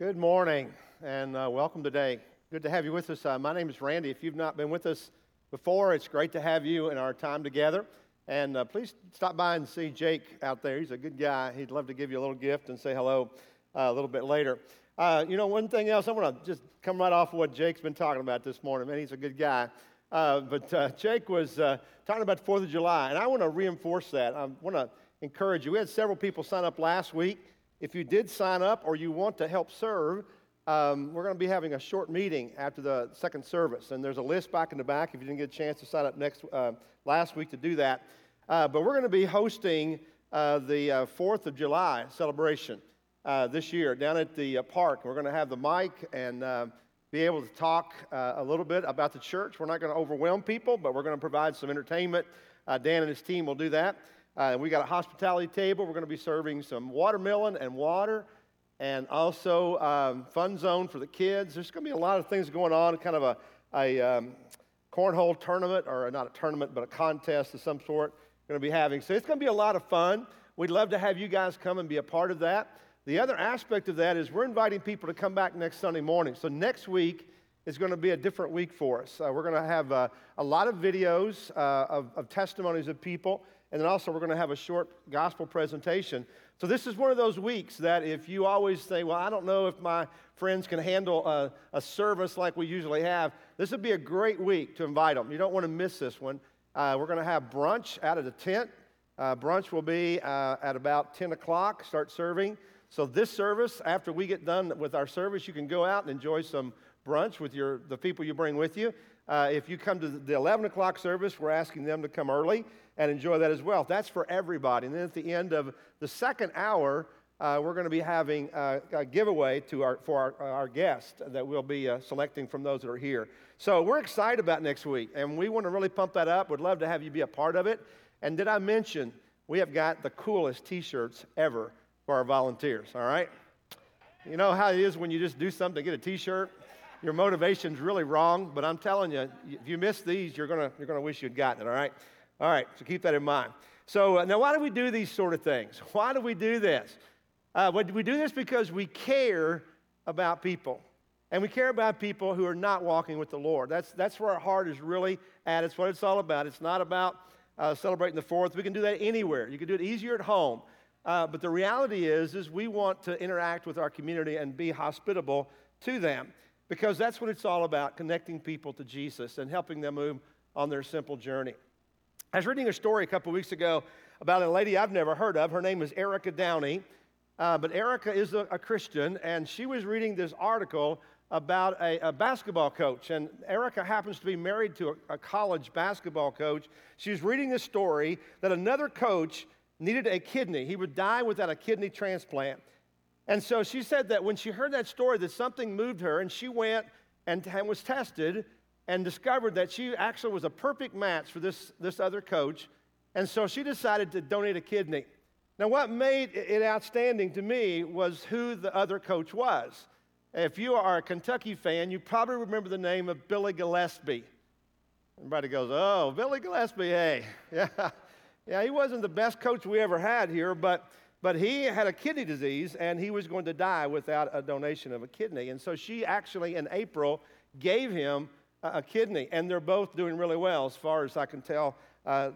Good morning, and welcome today. Good to have you with us. My name is Randy. If you've not been with us before, it's great to have you in our time together. And please stop by and see Jake out there. He's a good guy. He'd love to give you a little gift and say hello a little bit later. One thing else, I want to just come right off of what Jake's been talking about this morning. Man, he's a good guy. But Jake was talking about the 4th of July, and I want to reinforce that. I want to encourage you. We had several people sign up last week. If you did sign up or you want to help serve, we're going to be having a short meeting after the second service. And there's a list back in the back if you didn't get a chance to sign up last week to do that. But we're going to be hosting the 4th of July celebration this year down at the park. We're going to have the mic and be able to talk a little bit about the church. We're not going to overwhelm people, but we're going to provide some entertainment. Dan and his team will do that. We got a hospitality table. We're going to be serving some watermelon and water, and also fun zone for the kids. There's going to be a lot of things going on, kind of a cornhole tournament, or not a tournament, but a contest of some sort we're going to be having. So it's going to be a lot of fun. We'd love to have you guys come and be a part of that. The other aspect of that is we're inviting people to come back next Sunday morning. So next week is going to be a different week for us. We're going to have a lot of videos of testimonies of people. And then also we're going to have a short gospel presentation. So this is one of those weeks that if you always say, well, I don't know if my friends can handle a service like we usually have, this would be a great week to invite them. You don't want to miss this one. We're going to have brunch out of the tent. Brunch will be at about 10 o'clock, start serving. So this service, after we get done with our service, you can go out and enjoy some brunch with the people you bring with you. If you come to the 11 o'clock service, we're asking them to come early and enjoy that as well. That's for everybody. And then at the end of the second hour, we're going to be having a giveaway for our guests that we'll be selecting from those that are here. So we're excited about next week, and we want to really pump that up. We'd love to have you be a part of it. And did I mention we have got the coolest T-shirts ever for our volunteers, all right? You know how it is when you just do something, get a T-shirt? Your motivation's really wrong, but I'm telling you, if you miss these, you're gonna wish you'd gotten it. All right, So keep that in mind. So now, why do we do these sort of things? Why do we do this? We do this because we care about people, and we care about people who are not walking with the Lord. That's where our heart is really at. It's what it's all about. It's not about celebrating the 4th. We can do that anywhere. You can do it easier at home. But the reality is we want to interact with our community and be hospitable to them. Because that's what it's all about, connecting people to Jesus and helping them move on their simple journey. I was reading a story a couple weeks ago about a lady I've never heard of. Her name is Erica Downey, but Erica is a Christian, and she was reading this article about a basketball coach, and Erica happens to be married to a college basketball coach. She was reading this story that another coach needed a kidney. He would die without a kidney transplant. And so she said that when she heard that story, that something moved her, and she went and was tested and discovered that she actually was a perfect match for this other coach. And so she decided to donate a kidney. Now, what made it outstanding to me was who the other coach was. If you are a Kentucky fan, you probably remember the name of Billy Gillespie. Everybody goes, oh, Billy Gillespie, hey. Yeah, he wasn't the best coach we ever had here, But he had a kidney disease, and he was going to die without a donation of a kidney. And so she actually, in April, gave him a kidney. And they're both doing really well, as far as I can tell,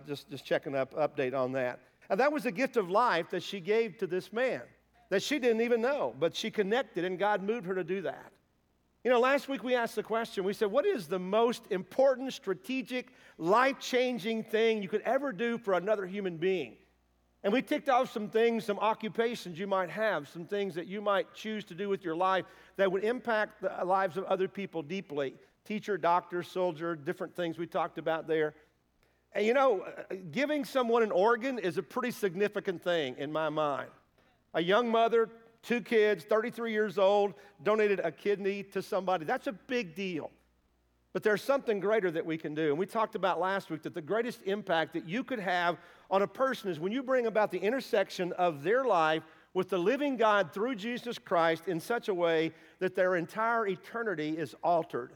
just checking up update on that. And that was the gift of life that she gave to this man that she didn't even know. But she connected, and God moved her to do that. You know, last week we asked the question, we said, what is the most important, strategic, life-changing thing you could ever do for another human being? And we ticked off some things, some occupations you might have, some things that you might choose to do with your life that would impact the lives of other people deeply. Teacher, doctor, soldier, different things we talked about there. And you know, giving someone an organ is a pretty significant thing in my mind. A young mother, 2 kids, 33 years old, donated a kidney to somebody. That's a big deal. But there's something greater that we can do. And we talked about last week that the greatest impact that you could have on a person is when you bring about the intersection of their life with the living God through Jesus Christ in such a way that their entire eternity is altered.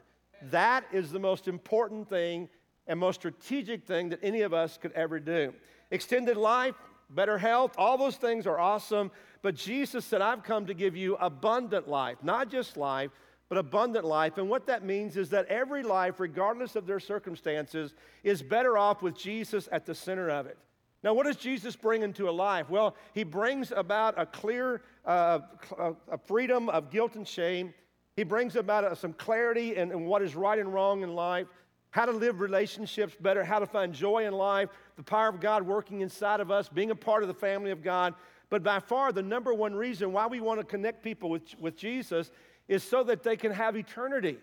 That is the most important thing and most strategic thing that any of us could ever do. Extended life, better health, all those things are awesome. But Jesus said, I've come to give you abundant life, not just life, but abundant life. And what that means is that every life, regardless of their circumstances, is better off with Jesus at the center of it. Now, what does Jesus bring into a life? Well, he brings about a clear a freedom of guilt and shame. He brings about some clarity in what is right and wrong in life, how to live relationships better, how to find joy in life, the power of God working inside of us, being a part of the family of God. But by far, the number one reason why we want to connect people with Jesus is so that they can have eternity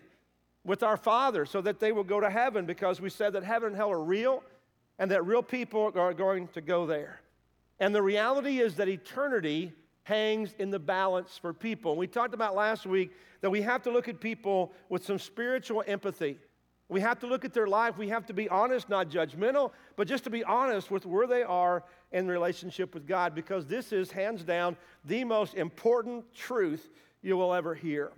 with our Father, so that they will go to heaven, because we said that heaven and hell are real and that real people are going to go there. And the reality is that eternity hangs in the balance for people. And we talked about last week that we have to look at people with some spiritual empathy. We have to look at their life. We have to be honest, not judgmental, but just to be honest with where they are in relationship with God, because this is, hands down, the most important truth you will ever hear.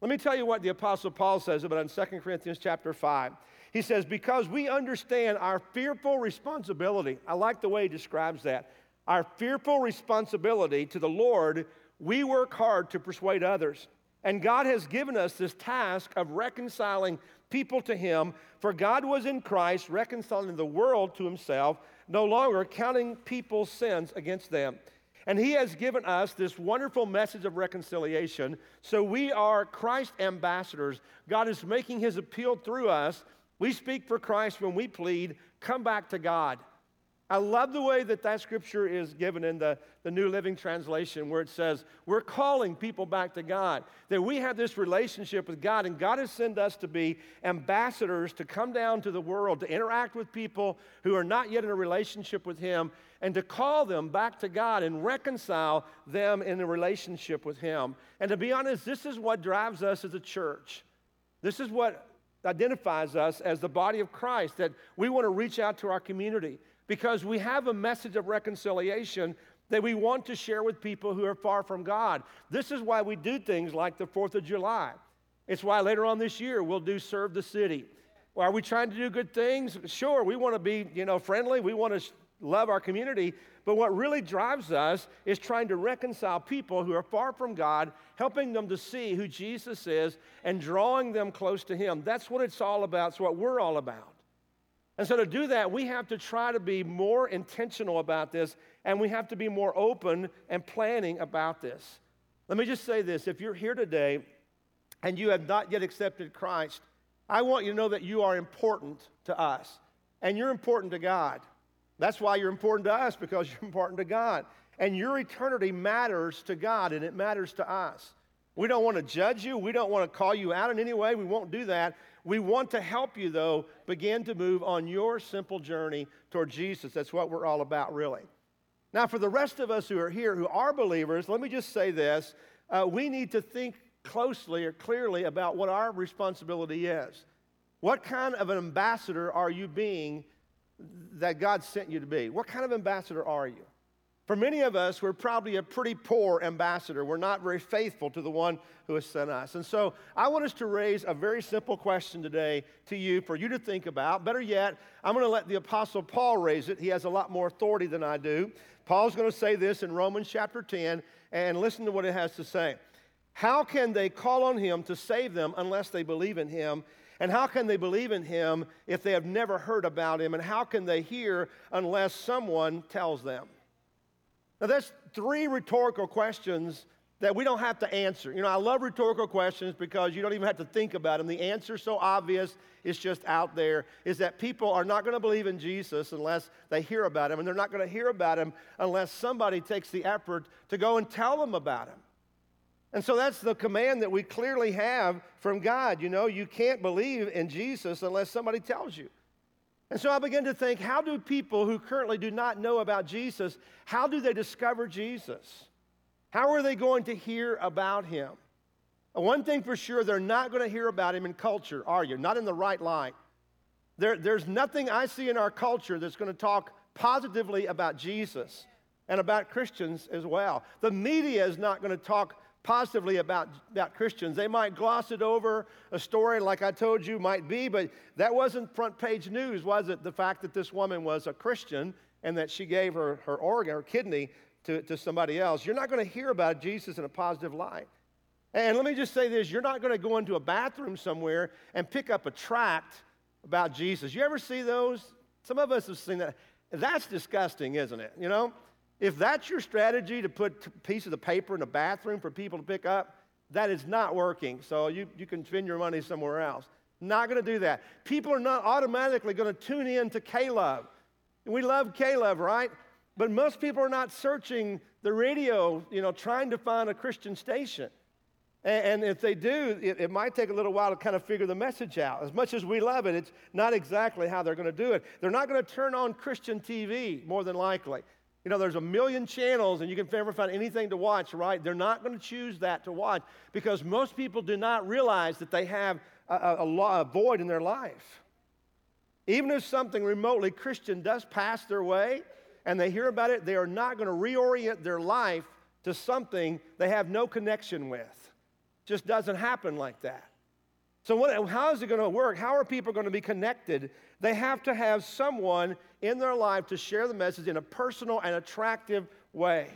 Let me tell you what the Apostle Paul says about in 2 Corinthians chapter 5. He says, because we understand our fearful responsibility. I like the way he describes that. Our fearful responsibility to the Lord, we work hard to persuade others. And God has given us this task of reconciling people to him. For God was in Christ, reconciling the world to himself, no longer counting people's sins against them. And he has given us this wonderful message of reconciliation. So we are Christ ambassadors. God is making his appeal through us. We speak for Christ when we plead, come back to God. I love the way that scripture is given in the New Living Translation, where it says, we're calling people back to God, that we have this relationship with God, and God has sent us to be ambassadors, to come down to the world, to interact with people who are not yet in a relationship with him, and to call them back to God and reconcile them in a relationship with him. And to be honest, this is what drives us as a church. This is what identifies us as the body of Christ, that we want to reach out to our community, because we have a message of reconciliation that we want to share with people who are far from God. This is why we do things like the 4th of July. It's why later on this year we'll do Serve the City. Well, are we trying to do good things? Sure, we want to be, friendly. We want to love our community. But what really drives us is trying to reconcile people who are far from God, helping them to see who Jesus is and drawing them close to him. That's what it's all about. It's what we're all about. And so to do that, we have to try to be more intentional about this, and we have to be more open and planning about this. Let me just say this. If you're here today and you have not yet accepted Christ, I want you to know that you are important to us, and you're important to God. That's why you're important to us, because you're important to God. And your eternity matters to God, and it matters to us. We don't want to judge you. We don't want to call you out in any way. We won't do that. We want to help you, though, begin to move on your simple journey toward Jesus. That's what we're all about, really. Now, for the rest of us who are here, who are believers, let me just say this. We need to think closely or clearly about what our responsibility is. What kind of an ambassador are you being that God sent you to be? What kind of ambassador are you? For many of us, we're probably a pretty poor ambassador. We're not very faithful to the one who has sent us. And so I want us to raise a very simple question today to you, for you to think about. Better yet, I'm going to let the Apostle Paul raise it. He has a lot more authority than I do. Paul's going to say this in Romans chapter 10, and listen to what it has to say. How can they call on him to save them unless they believe in him? And how can they believe in him if they have never heard about him? And how can they hear unless someone tells them? Now, that's three rhetorical questions that we don't have to answer. I love rhetorical questions because you don't even have to think about them. The answer's so obvious, it's just out there, is that people are not going to believe in Jesus unless they hear about him, and they're not going to hear about him unless somebody takes the effort to go and tell them about him. And so that's the command that we clearly have from God. You can't believe in Jesus unless somebody tells you. And so I began to think, how do people who currently do not know about Jesus, how do they discover Jesus? How are they going to hear about him? One thing for sure, they're not going to hear about him in culture, are you? Not in the right light. There's nothing I see in our culture that's going to talk positively about Jesus and about Christians as well. The media is not going to talk positively about Christians. They might gloss it over. A story like I told you might be, but that wasn't front page news, was it? The fact that this woman was a Christian and that she gave her organ, her kidney, to somebody else, you're not going to hear about Jesus in a positive light. And let me just say this, you're not going to go into a bathroom somewhere and pick up a tract about Jesus. You ever see those? Some of us have seen that. That's disgusting, isn't it? You know, if that's your strategy to put pieces of paper in a bathroom for people to pick up, that is not working. So you can spend your money somewhere else. Not going to do that. People are not automatically going to tune in to K-Love. We love K-Love, right? But most people are not searching the radio, you know, trying to find a Christian station. And if they do, it might take a little while to kind of figure the message out. As much as we love it, it's not exactly how they're going to do it. They're not going to turn on Christian TV, more than likely. You know, there's a million channels, and you can never find anything to watch, right? They're not going to choose that to watch because most people do not realize that they have a void in their life. Even if something remotely Christian does pass their way and they hear about it, they are not going to reorient their life to something they have no connection with. Just doesn't happen like that. So how is it going to work? How are people going to be connected? They have to have someone in their life to share the message in a personal and attractive way.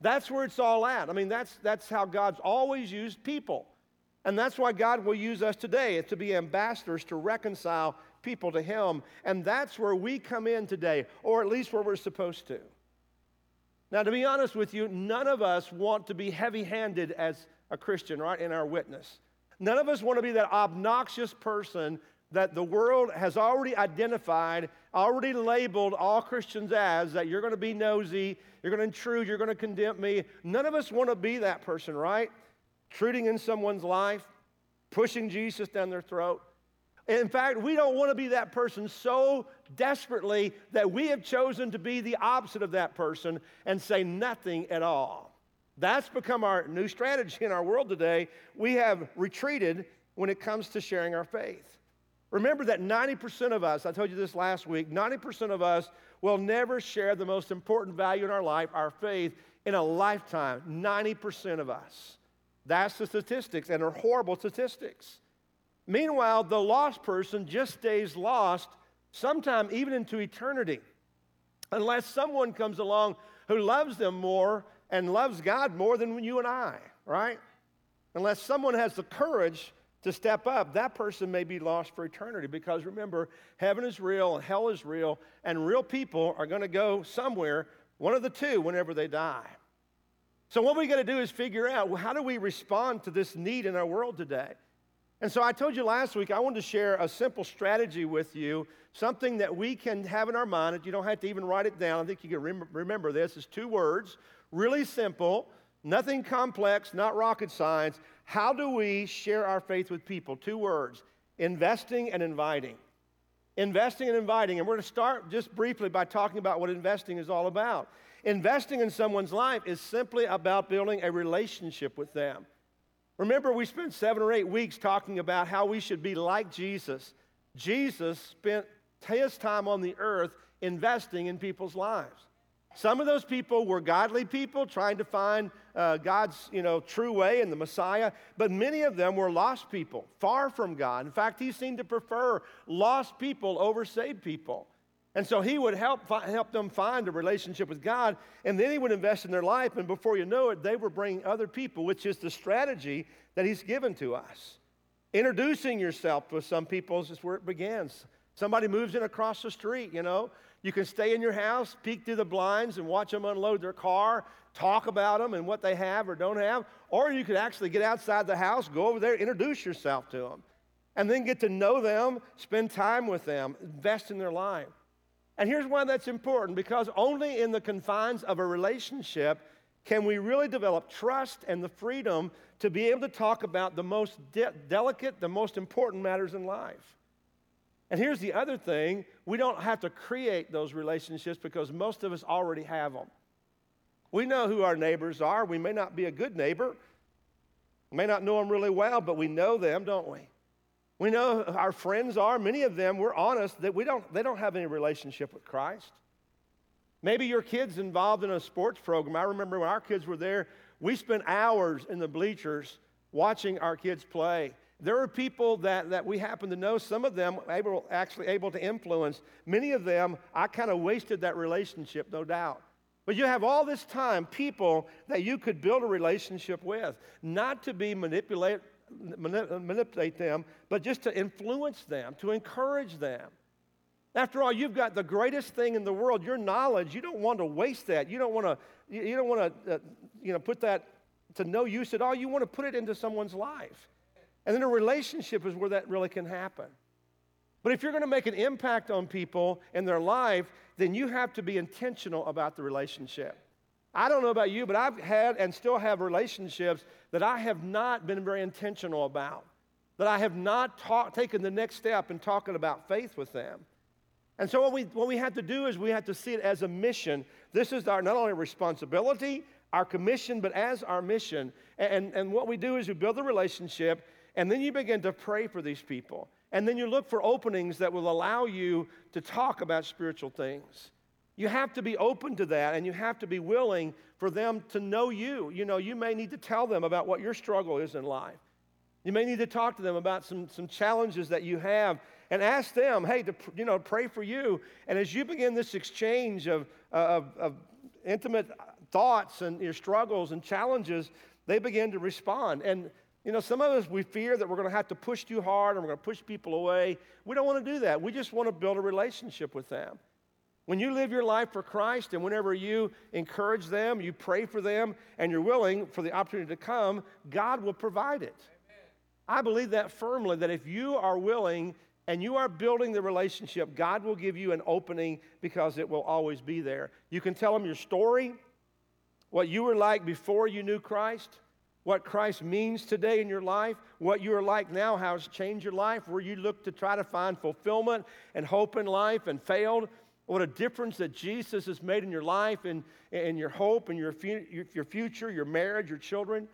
That's where it's all at. I mean, that's how God's always used people. And that's why God will use us today, to be ambassadors to reconcile people to Him. And that's where we come in today, or at least where we're supposed to. Now, to be honest with you, none of us want to be heavy-handed as a Christian, right, in our witness. None of us want to be that obnoxious person that the world has already identified, already labeled all Christians as, that you're going to be nosy, you're going to intrude, you're going to condemn me. None of us want to be that person, right? Intruding in someone's life, pushing Jesus down their throat. In fact, we don't want to be that person so desperately that we have chosen to be the opposite of that person and say nothing at all. That's become our new strategy in our world today. We have retreated when it comes to sharing our faith. Remember that 90% of us, I told you this last week, 90% of us will never share the most important value in our life, our faith, in a lifetime. 90% of us. That's the statistics, and they're horrible statistics. Meanwhile, the lost person just stays lost, sometimes even into eternity, unless someone comes along who loves them more and loves God more than you and I, right? Unless someone has the courage to step up, that person may be lost for eternity because, remember, heaven is real and hell is real, and real people are going to go somewhere, one of the two, whenever they die. So what we got to do is figure out, well, how do we respond to this need in our world today? And so I told you last week I wanted to share a simple strategy with you, something that we can have in our mind. You don't have to even write it down. I think you can remember this. It's two words. Really simple, nothing complex, not rocket science. How do we share our faith with people? Two words, investing and inviting. Investing and inviting. And we're going to start just briefly by talking about what investing is all about. Investing in someone's life is simply about building a relationship with them. Remember, we spent 7 or 8 weeks talking about how we should be like Jesus. Jesus spent his time on the earth investing in people's lives. Some of those people were godly people trying to find God's, true way and the Messiah, but many of them were lost people, far from God. In fact, he seemed to prefer lost people over saved people. And so he would help them find a relationship with God, and then he would invest in their life, and before you know it, they were bringing other people, which is the strategy that he's given to us. Introducing yourself to some people is where it begins. Somebody moves in across the street, You can stay in your house, peek through the blinds, and watch them unload their car, talk about them and what they have or don't have. Or you could actually get outside the house, go over there, introduce yourself to them, and then get to know them, spend time with them, invest in their life. And here's why that's important, because only in the confines of a relationship can we really develop trust and the freedom to be able to talk about the most delicate, the most important matters in life. And here's the other thing, we don't have to create those relationships because most of us already have them. We know who our neighbors are. We may not be a good neighbor, we may not know them really well, but we know them, don't we? We know who our friends are. Many of them, we're honest, that they don't have any relationship with Christ. Maybe your kid's involved in a sports program. I remember when our kids were there, we spent hours in the bleachers watching our kids play. There are people that we happen to know, some of them actually able to influence. Many of them, I kind of wasted that relationship, no doubt. But you have all this time, people that you could build a relationship with, not to be manipulate them, but just to influence them, to encourage them. After all, you've got the greatest thing in the world, your knowledge. You don't want to waste that. You don't want to put that to no use at all. You want to put it into someone's life. And then a relationship is where that really can happen. But if you're going to make an impact on people in their life, then you have to be intentional about the relationship. I don't know about you, but I've had and still have relationships that I have not been very intentional about, that I have not taken the next step in talking about faith with them. And so what we have to do is we have to see it as a mission. This is our not only responsibility, our commission, but as our mission. And what we do is we build a relationship, and then you begin to pray for these people. And then you look for openings that will allow you to talk about spiritual things. You have to be open to that, and you have to be willing for them to know you. You know, you may need to tell them about what your struggle is in life. You may need to talk to them about some challenges that you have, and ask them, hey, to pray for you. And as you begin this exchange of intimate thoughts and your struggles and challenges, they begin to respond. And some of us, we fear that we're going to have to push too hard and we're going to push people away. We don't want to do that. We just want to build a relationship with them. When you live your life for Christ and whenever you encourage them, you pray for them, and you're willing for the opportunity to come, God will provide it. Amen. I believe that firmly, that if you are willing and you are building the relationship, God will give you an opening because it will always be there. You can tell them your story, what you were like before you knew Christ, what Christ means today in your life, what you are like now, how it's changed your life, where you look to try to find fulfillment and hope in life and failed, what a difference that Jesus has made in your life and your hope and your future, your marriage, your children.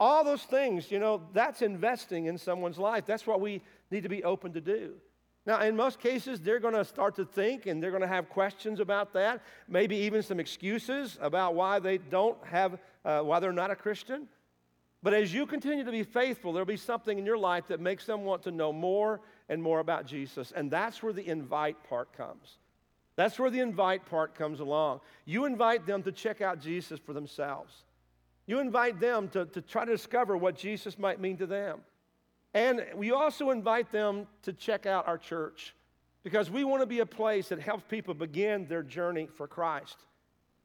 All those things, that's investing in someone's life. That's what we need to be open to do. Now, in most cases, they're going to start to think, and they're going to have questions about that, maybe even some excuses about why they don't have, why they're not a Christian. But as you continue to be faithful, there'll be something in your life that makes them want to know more and more about Jesus, and that's where the invite part comes. That's where the invite part comes along. You invite them to check out Jesus for themselves. You invite them to try to discover what Jesus might mean to them. And we also invite them to check out our church, because we want to be a place that helps people begin their journey for Christ.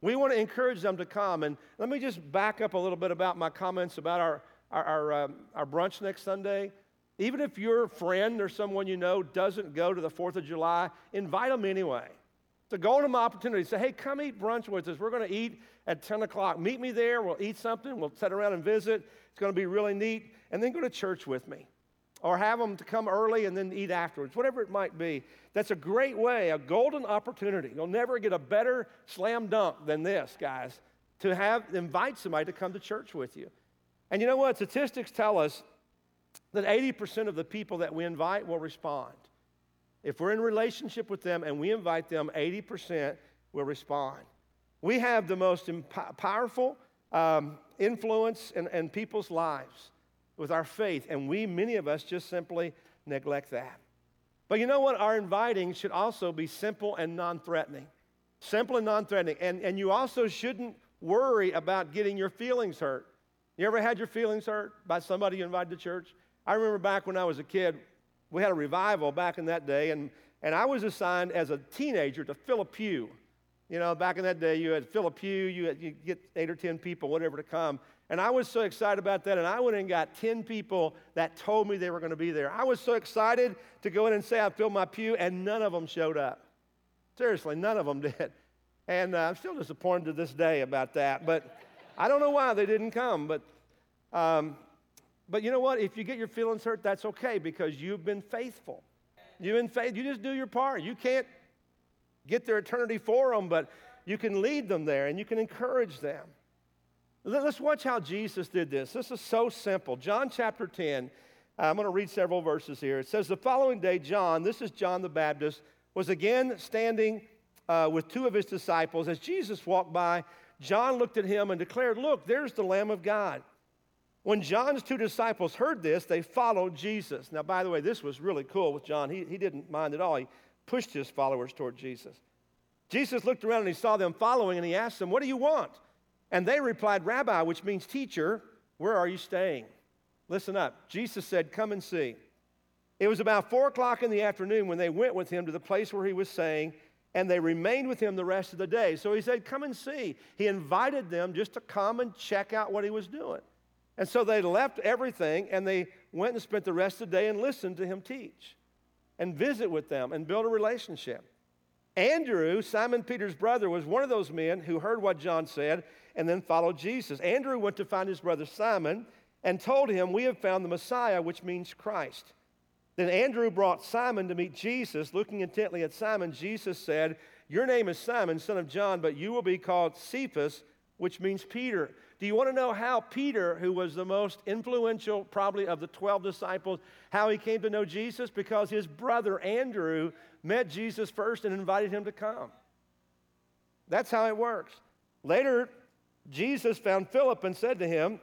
We want to encourage them to come. And let me just back up a little bit about my comments about our brunch next Sunday. Even if your friend or someone you know doesn't go to the 4th of July, invite them anyway. It's a golden opportunity. Say, hey, come eat brunch with us. We're going to eat at 10 o'clock. Meet me there. We'll eat something. We'll sit around and visit. It's going to be really neat. And then go to church with me. Or have them to come early and then eat afterwards, whatever it might be. That's a great way, a golden opportunity. You'll never get a better slam dunk than this, guys, to invite somebody to come to church with you. And you know what? Statistics tell us that 80% of the people that we invite will respond. If we're in a relationship with them and we invite them, 80% will respond. We have the most powerful influence in people's lives with our faith, and many of us just simply neglect that. But you know what? Our inviting should also be simple and non-threatening. Simple and non-threatening. And you also shouldn't worry about getting your feelings hurt. You ever had your feelings hurt by somebody you invited to church? I remember back when I was a kid, we had a revival back in that day, and I was assigned as a teenager to fill a pew. Back in that day, you had to fill a pew, you get 8 or 10 people, whatever, to come. And I was so excited about that, and I went and got 10 people that told me they were going to be there. I was so excited to go in and say I filled my pew, and none of them showed up. Seriously, none of them did. And I'm still disappointed to this day about that, but I don't know why they didn't come. But you know what? If you get your feelings hurt, that's okay, because you've been faithful. You just do your part. You can't get their eternity for them, but you can lead them there, and you can encourage them. Let's watch how Jesus did this. This is so simple. John chapter 10, I'm going to read several verses here. It says, the following day, John, this is John the Baptist, was again standing with two of his disciples. As Jesus walked by, John looked at him and declared, look, there's the Lamb of God. When John's two disciples heard this, they followed Jesus. Now, by the way, this was really cool with John. He didn't mind at all. He pushed his followers toward Jesus. Jesus looked around and he saw them following, and he asked them, "What do you want?" And they replied, "Rabbi," which means teacher, "where are you staying?" Listen up. Jesus said, "Come and see." It was about 4 o'clock in the afternoon when they went with him to the place where he was staying, and they remained with him the rest of the day. So he said, "Come and see." He invited them just to come and check out what he was doing. And so they left everything, and they went and spent the rest of the day and listened to him teach and visit with them and build a relationship. Andrew, Simon Peter's brother, was one of those men who heard what John said and then followed Jesus. Andrew went to find his brother Simon and told him, "We have found the Messiah," which means Christ. Then Andrew brought Simon to meet Jesus. Looking intently at Simon, Jesus said, "Your name is Simon, son of John, but you will be called Cephas," which means Peter. Do you want to know how Peter, who was the most influential probably of the 12 disciples, how he came to know Jesus? Because his brother Andrew met Jesus first and invited him to come. That's how it works. Later, Jesus found Philip and said to him,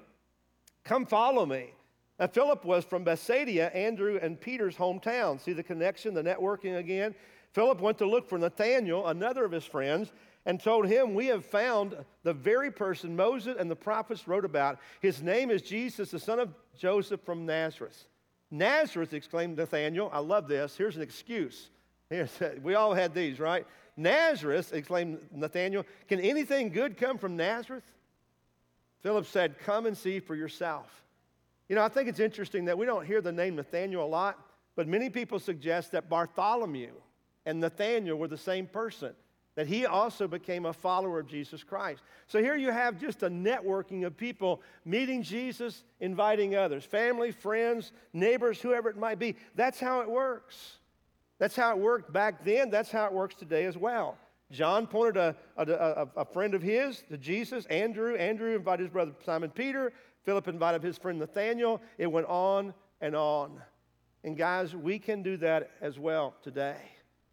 "Come follow me." Now, Philip was from Bethsaida, Andrew and Peter's hometown. See the connection, the networking again? Philip went to look for Nathanael, another of his friends, and told him, "We have found the very person Moses and the prophets wrote about. His name is Jesus, the son of Joseph from Nazareth." "Nazareth," exclaimed Nathanael. I love this. Here's an excuse. We all had these, right? "Nazareth," exclaimed Nathanael. "Can anything good come from Nazareth?" Philip said, "Come and see for yourself." You know, I think it's interesting that we don't hear the name Nathanael a lot, but many people suggest that Bartholomew and Nathanael were the same person, that he also became a follower of Jesus Christ. So here you have just a networking of people meeting Jesus, inviting others, family, friends, neighbors, whoever it might be. That's how it works. That's how it worked back then. That's how it works today as well. John pointed a friend of his to Jesus. Andrew invited his brother Simon Peter. Philip invited his friend Nathanael. It went on and on. And guys, we can do that as well today.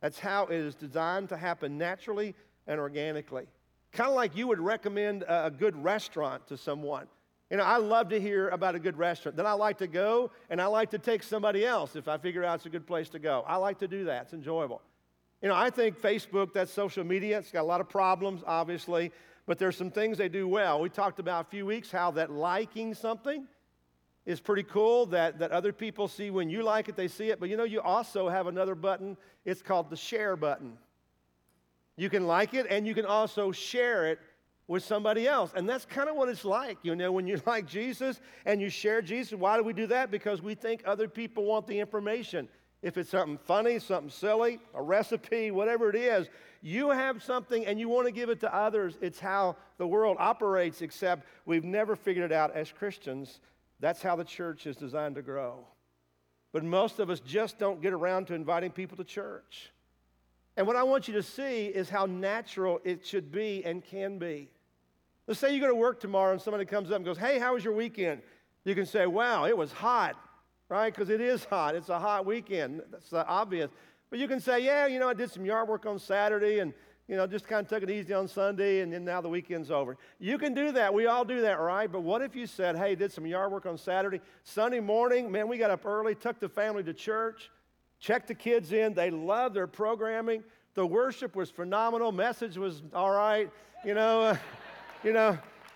That's how it is designed to happen naturally and organically. Kind of like you would recommend a good restaurant to someone. You know, I love to hear about a good restaurant. Then I like to go, and I like to take somebody else if I figure out it's a good place to go. I like to do that. It's enjoyable. You know, I think Facebook, that's social media. It's got a lot of problems, obviously, but there's some things they do well. We talked about a few weeks how that liking something is pretty cool, that other people see when you like it, they see it. But, you know, you also have another button. It's called the share button. You can like it, and you can also share it with somebody else. And that's kind of what it's like, you know, when you like Jesus and you share Jesus. Why do we do that? Because we think other people want the information. If it's something funny, something silly, a recipe, whatever it is, you have something and you want to give it to others. It's how the world operates, except we've never figured it out as Christians. That's how the church is designed to grow. But most of us just don't get around to inviting people to church. And what I want you to see is how natural it should be and can be. Let's say you go to work tomorrow and somebody comes up and goes, "Hey, how was your weekend?" You can say, "Wow, it was hot." Right? Because it is hot. It's a hot weekend. That's obvious. But you can say, "Yeah, you know, I did some yard work on Saturday and, you know, just kind of took it easy on Sunday, and then now the weekend's over." You can do that. We all do that, right? But what if you said, "Hey, did some yard work on Saturday. Sunday morning, man, we got up early, took the family to church, checked the kids in. They loved their programming. The worship was phenomenal. Message was all right." You know,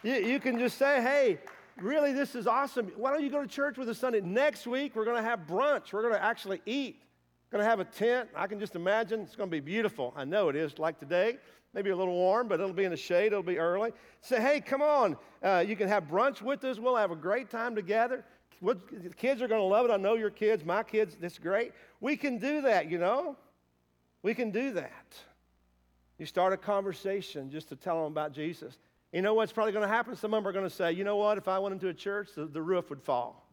you can just say, "Hey, really, this is awesome. Why don't you go to church with us Sunday? Next week, we're going to have brunch. We're going to actually eat. We're going to have a tent. I can just imagine it's going to be beautiful." I know it is, like today. Maybe a little warm, but it'll be in the shade. It'll be early. Say, "Hey, come on. You can have brunch with us. We'll have a great time together. The kids are going to love it. I know your kids, my kids. It's great." We can do that, you know. We can do that. You start a conversation just to tell them about Jesus. You know what's probably going to happen? Some of them are going to say, "You know what, if I went into a church, the roof would fall."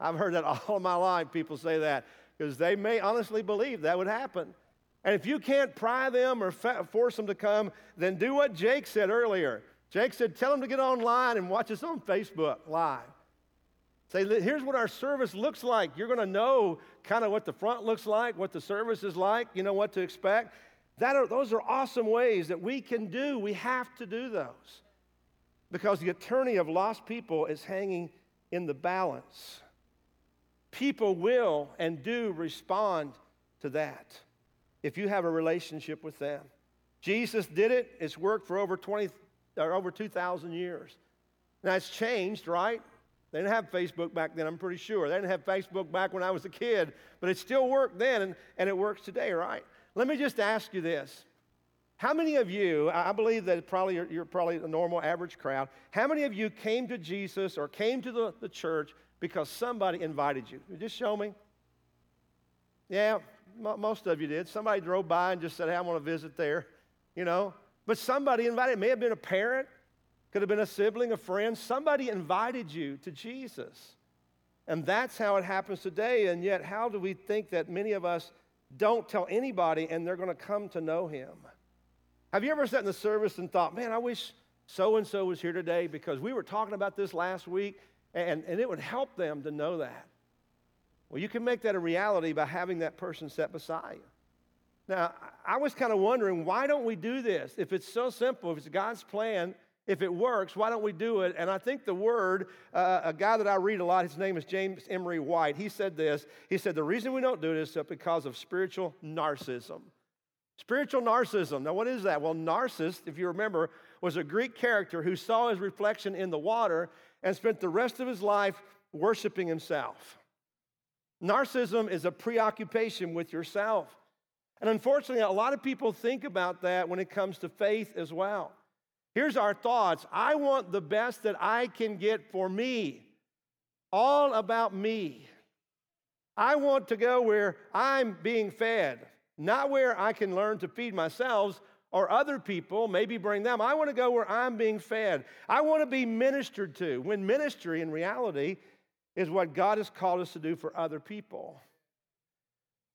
I've heard that all of my life, people say that, because they may honestly believe that would happen. And if you can't pry them or force them to come, then do what Jake said earlier. Jake said, tell them to get online and watch us on Facebook Live. Say, here's what our service looks like. You're going to know kind of what the front looks like, what the service is like, you know what to expect. Those are awesome ways that we can do. We have to do those. Because the attorney of lost people is hanging in the balance. People will and do respond to that if you have a relationship with them. Jesus did it. It's worked for over 2,000 years. Now, it's changed, right? They didn't have Facebook back then, I'm pretty sure. They didn't have Facebook back when I was a kid, but it still worked then, and it works today, right? Let me just ask you this. How many of you, I believe that probably you're probably the normal average crowd, how many of you came to Jesus or came to the church because somebody invited you? Just show me. Yeah, most of you did. Somebody drove by and just said, hey, I want to visit there, you know. But somebody invited. It may have been a parent. Could have been a sibling, a friend. Somebody invited you to Jesus. And that's how it happens today. And yet, how do we think that many of us don't tell anybody and they're going to come to know him? Have you ever sat in the service and thought, man, I wish so-and-so was here today because we were talking about this last week and it would help them to know that? Well, you can make that a reality by having that person sit beside you. Now, I was kind of wondering, why don't we do this? If it's so simple, if it's God's plan, if it works, why don't we do it? And I think the word, a guy that I read a lot, his name is James Emery White, he said this. He said, the reason we don't do this is because of spiritual narcissism. Spiritual narcissism. Now, what is that? Well, narcissist, if you remember, was a Greek character who saw his reflection in the water and spent the rest of his life worshiping himself. Narcissism is a preoccupation with yourself. And unfortunately, a lot of people think about that when it comes to faith as well. Here's our thoughts. I want the best that I can get for me. All about me. I want to go where I'm being fed, not where I can learn to feed myself or other people, maybe bring them. I want to go where I'm being fed. I want to be ministered to, when ministry in reality is what God has called us to do for other people.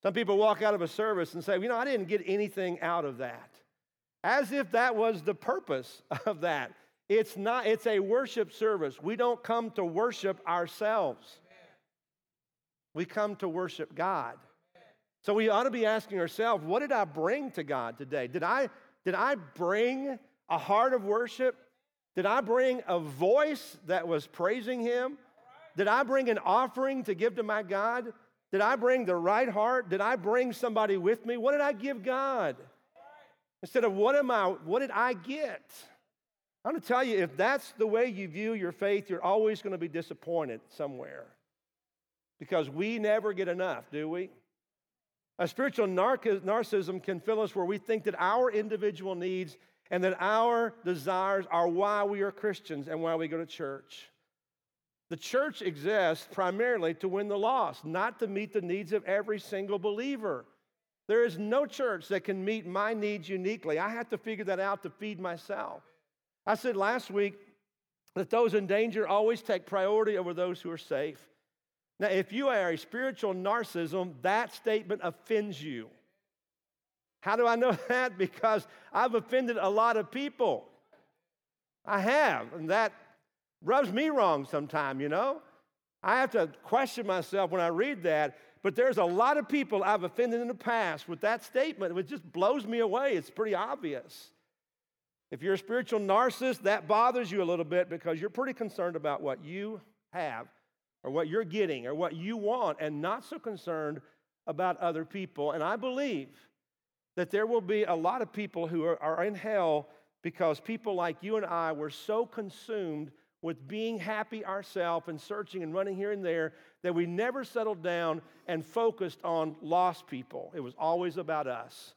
Some people walk out of a service and say, you know, I didn't get anything out of that. As if that was the purpose of that. It's not. It's a worship service. We don't come to worship ourselves. We come to worship God. So we ought to be asking ourselves, what did I bring to God today? Did I bring a heart of worship? Did I bring a voice that was praising him? Did I bring an offering to give to my God? Did I bring the right heart? Did I bring somebody with me? What did I give God? Instead of what did I get? I'm going to tell you, if that's the way you view your faith, you're always going to be disappointed somewhere. Because we never get enough, do we? A spiritual narcissism can fill us where we think that our individual needs and that our desires are why we are Christians and why we go to church. The church exists primarily to win the lost, not to meet the needs of every single believer. There is no church that can meet my needs uniquely. I have to figure that out to feed myself. I said last week that those in danger always take priority over those who are safe. Now, if you are a spiritual narcissist, that statement offends you. How do I know that? Because I've offended a lot of people. I have, and that rubs me wrong sometimes, you know. I have to question myself when I read that. But there's a lot of people I've offended in the past with that statement, which just blows me away. It's pretty obvious. If you're a spiritual narcissist, that bothers you a little bit because you're pretty concerned about what you have or what you're getting or what you want and not so concerned about other people. And I believe that there will be a lot of people who are in hell because people like you and I were so consumed with being happy ourselves and searching and running here and there that we never settled down and focused on lost people. It was always about us.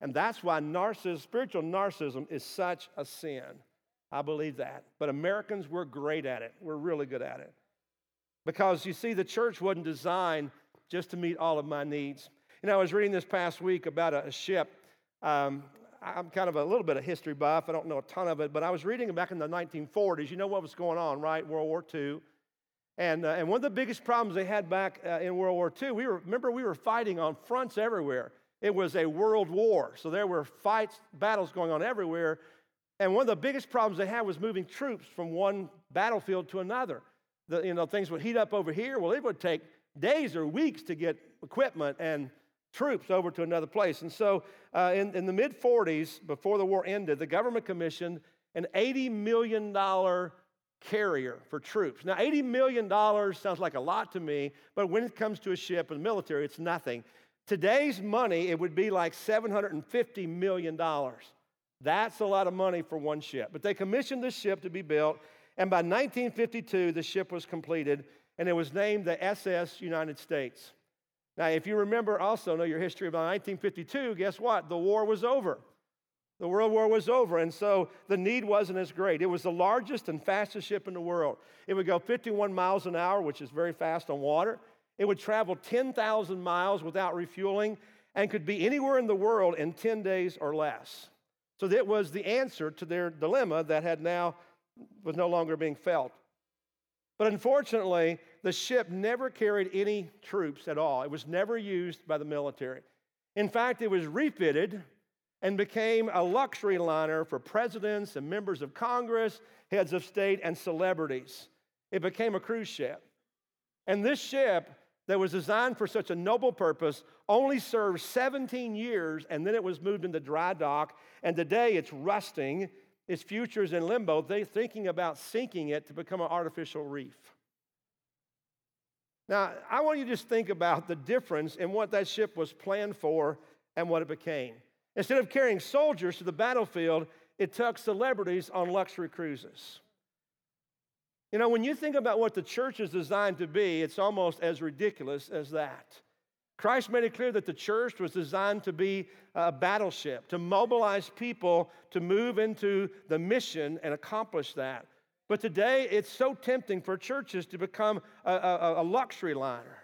And that's why spiritual narcissism is such a sin. I believe that. But Americans, we're great at it. We're really good at it. Because, you see, the church wasn't designed just to meet all of my needs. You know, I was reading this past week about a ship. I'm kind of a little bit of history buff. I don't know a ton of it, but I was reading back in the 1940s. You know what was going on, right? World War II. And one of the biggest problems they had back in World War II, we were fighting on fronts everywhere. It was a world war. So there were fights, battles going on everywhere. And one of the biggest problems they had was moving troops from one battlefield to another. Things would heat up over here. Well, it would take days or weeks to get equipment and troops over to another place. And so in the mid-40s, before the war ended, the government commissioned an $80 million carrier for troops. Now, $80 million sounds like a lot to me, but when it comes to a ship and military, it's nothing. Today's money, it would be like $750 million. That's a lot of money for one ship. But they commissioned this ship to be built, and by 1952, the ship was completed, and it was named the SS United States. Now, if you remember, also know your history, about 1952, guess what? The war was over. The World War was over, and so the need wasn't as great. It was the largest and fastest ship in the world. It would go 51 miles an hour, which is very fast on water. It would travel 10,000 miles without refueling and could be anywhere in the world in 10 days or less. So that was the answer to their dilemma that had now was no longer being felt. But unfortunately, the ship never carried any troops at all. It was never used by the military. In fact, it was refitted and became a luxury liner for presidents and members of Congress, heads of state, and celebrities. It became a cruise ship. And this ship that was designed for such a noble purpose only served 17 years, and then it was moved into dry dock, and today it's rusting. Its future is in limbo. They're thinking about sinking it to become an artificial reef. Now, I want you to just think about the difference in what that ship was planned for and what it became. Instead of carrying soldiers to the battlefield, it took celebrities on luxury cruises. You know, when you think about what the church is designed to be, it's almost as ridiculous as that. Christ made it clear that the church was designed to be a battleship, to mobilize people to move into the mission and accomplish that. But today, it's so tempting for churches to become a luxury liner.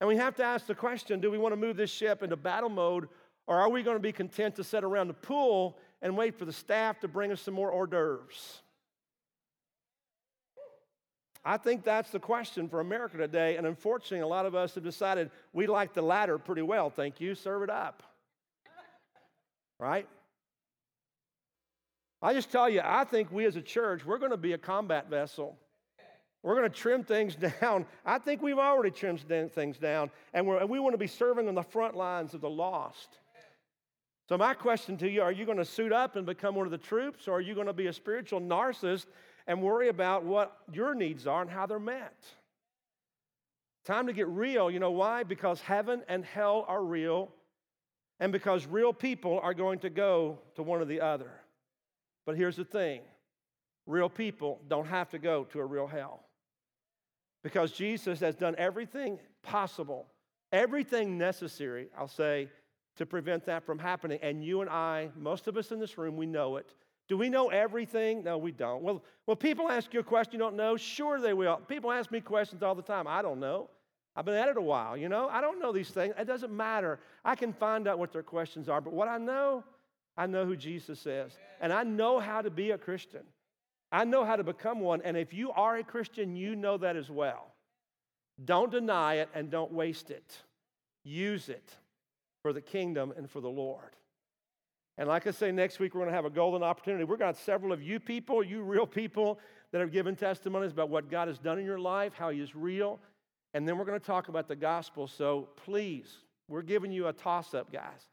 And we have to ask the question, do we want to move this ship into battle mode, or are we going to be content to sit around the pool and wait for the staff to bring us some more hors d'oeuvres? I think that's the question for America today, and unfortunately, a lot of us have decided we like the latter pretty well. Thank you. Serve it up. Right? I just tell you, I think we as a church, we're going to be a combat vessel. We're going to trim things down. I think we've already trimmed things down, and we want to be serving on the front lines of the lost. So my question to you, are you going to suit up and become one of the troops, or are you going to be a spiritual narcissist and worry about what your needs are and how they're met? Time to get real. You know why? Because heaven and hell are real, and because real people are going to go to one or the other. But here's the thing. Real people don't have to go to a real hell, because Jesus has done everything possible, everything necessary, I'll say, to prevent that from happening. And you and I, most of us in this room, we know it. Do we know everything? No, we don't. Well, will people ask you a question you don't know? Sure they will. People ask me questions all the time. I don't know. I've been at it a while, you know. I don't know these things. It doesn't matter. I can find out what their questions are. But what I know who Jesus is. And I know how to be a Christian. I know how to become one. And if you are a Christian, you know that as well. Don't deny it and don't waste it. Use it for the kingdom and for the Lord. And like I say, next week we're going to have a golden opportunity. We've got several of you people, you real people, that have given testimonies about what God has done in your life, how He is real. And then we're going to talk about the gospel. So please, we're giving you a toss-up, guys.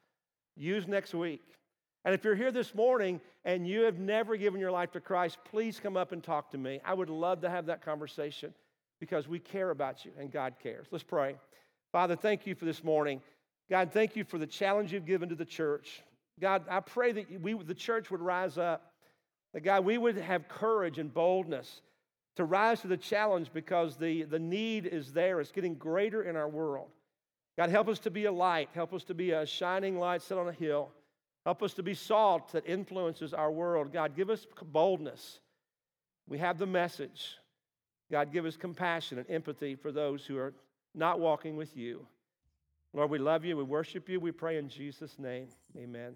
Use next week. And if you're here this morning and you have never given your life to Christ, please come up and talk to me. I would love to have that conversation, because we care about you and God cares. Let's pray. Father, thank you for this morning. God, thank you for the challenge you've given to the church. God, I pray that we, the church, would rise up, that, God, we would have courage and boldness to rise to the challenge, because the need is there. It's getting greater in our world. God, help us to be a light. Help us to be a shining light set on a hill. Help us to be salt that influences our world. God, give us boldness. We have the message. God, give us compassion and empathy for those who are not walking with you. Lord, we love you, we worship you, we pray in Jesus' name, amen.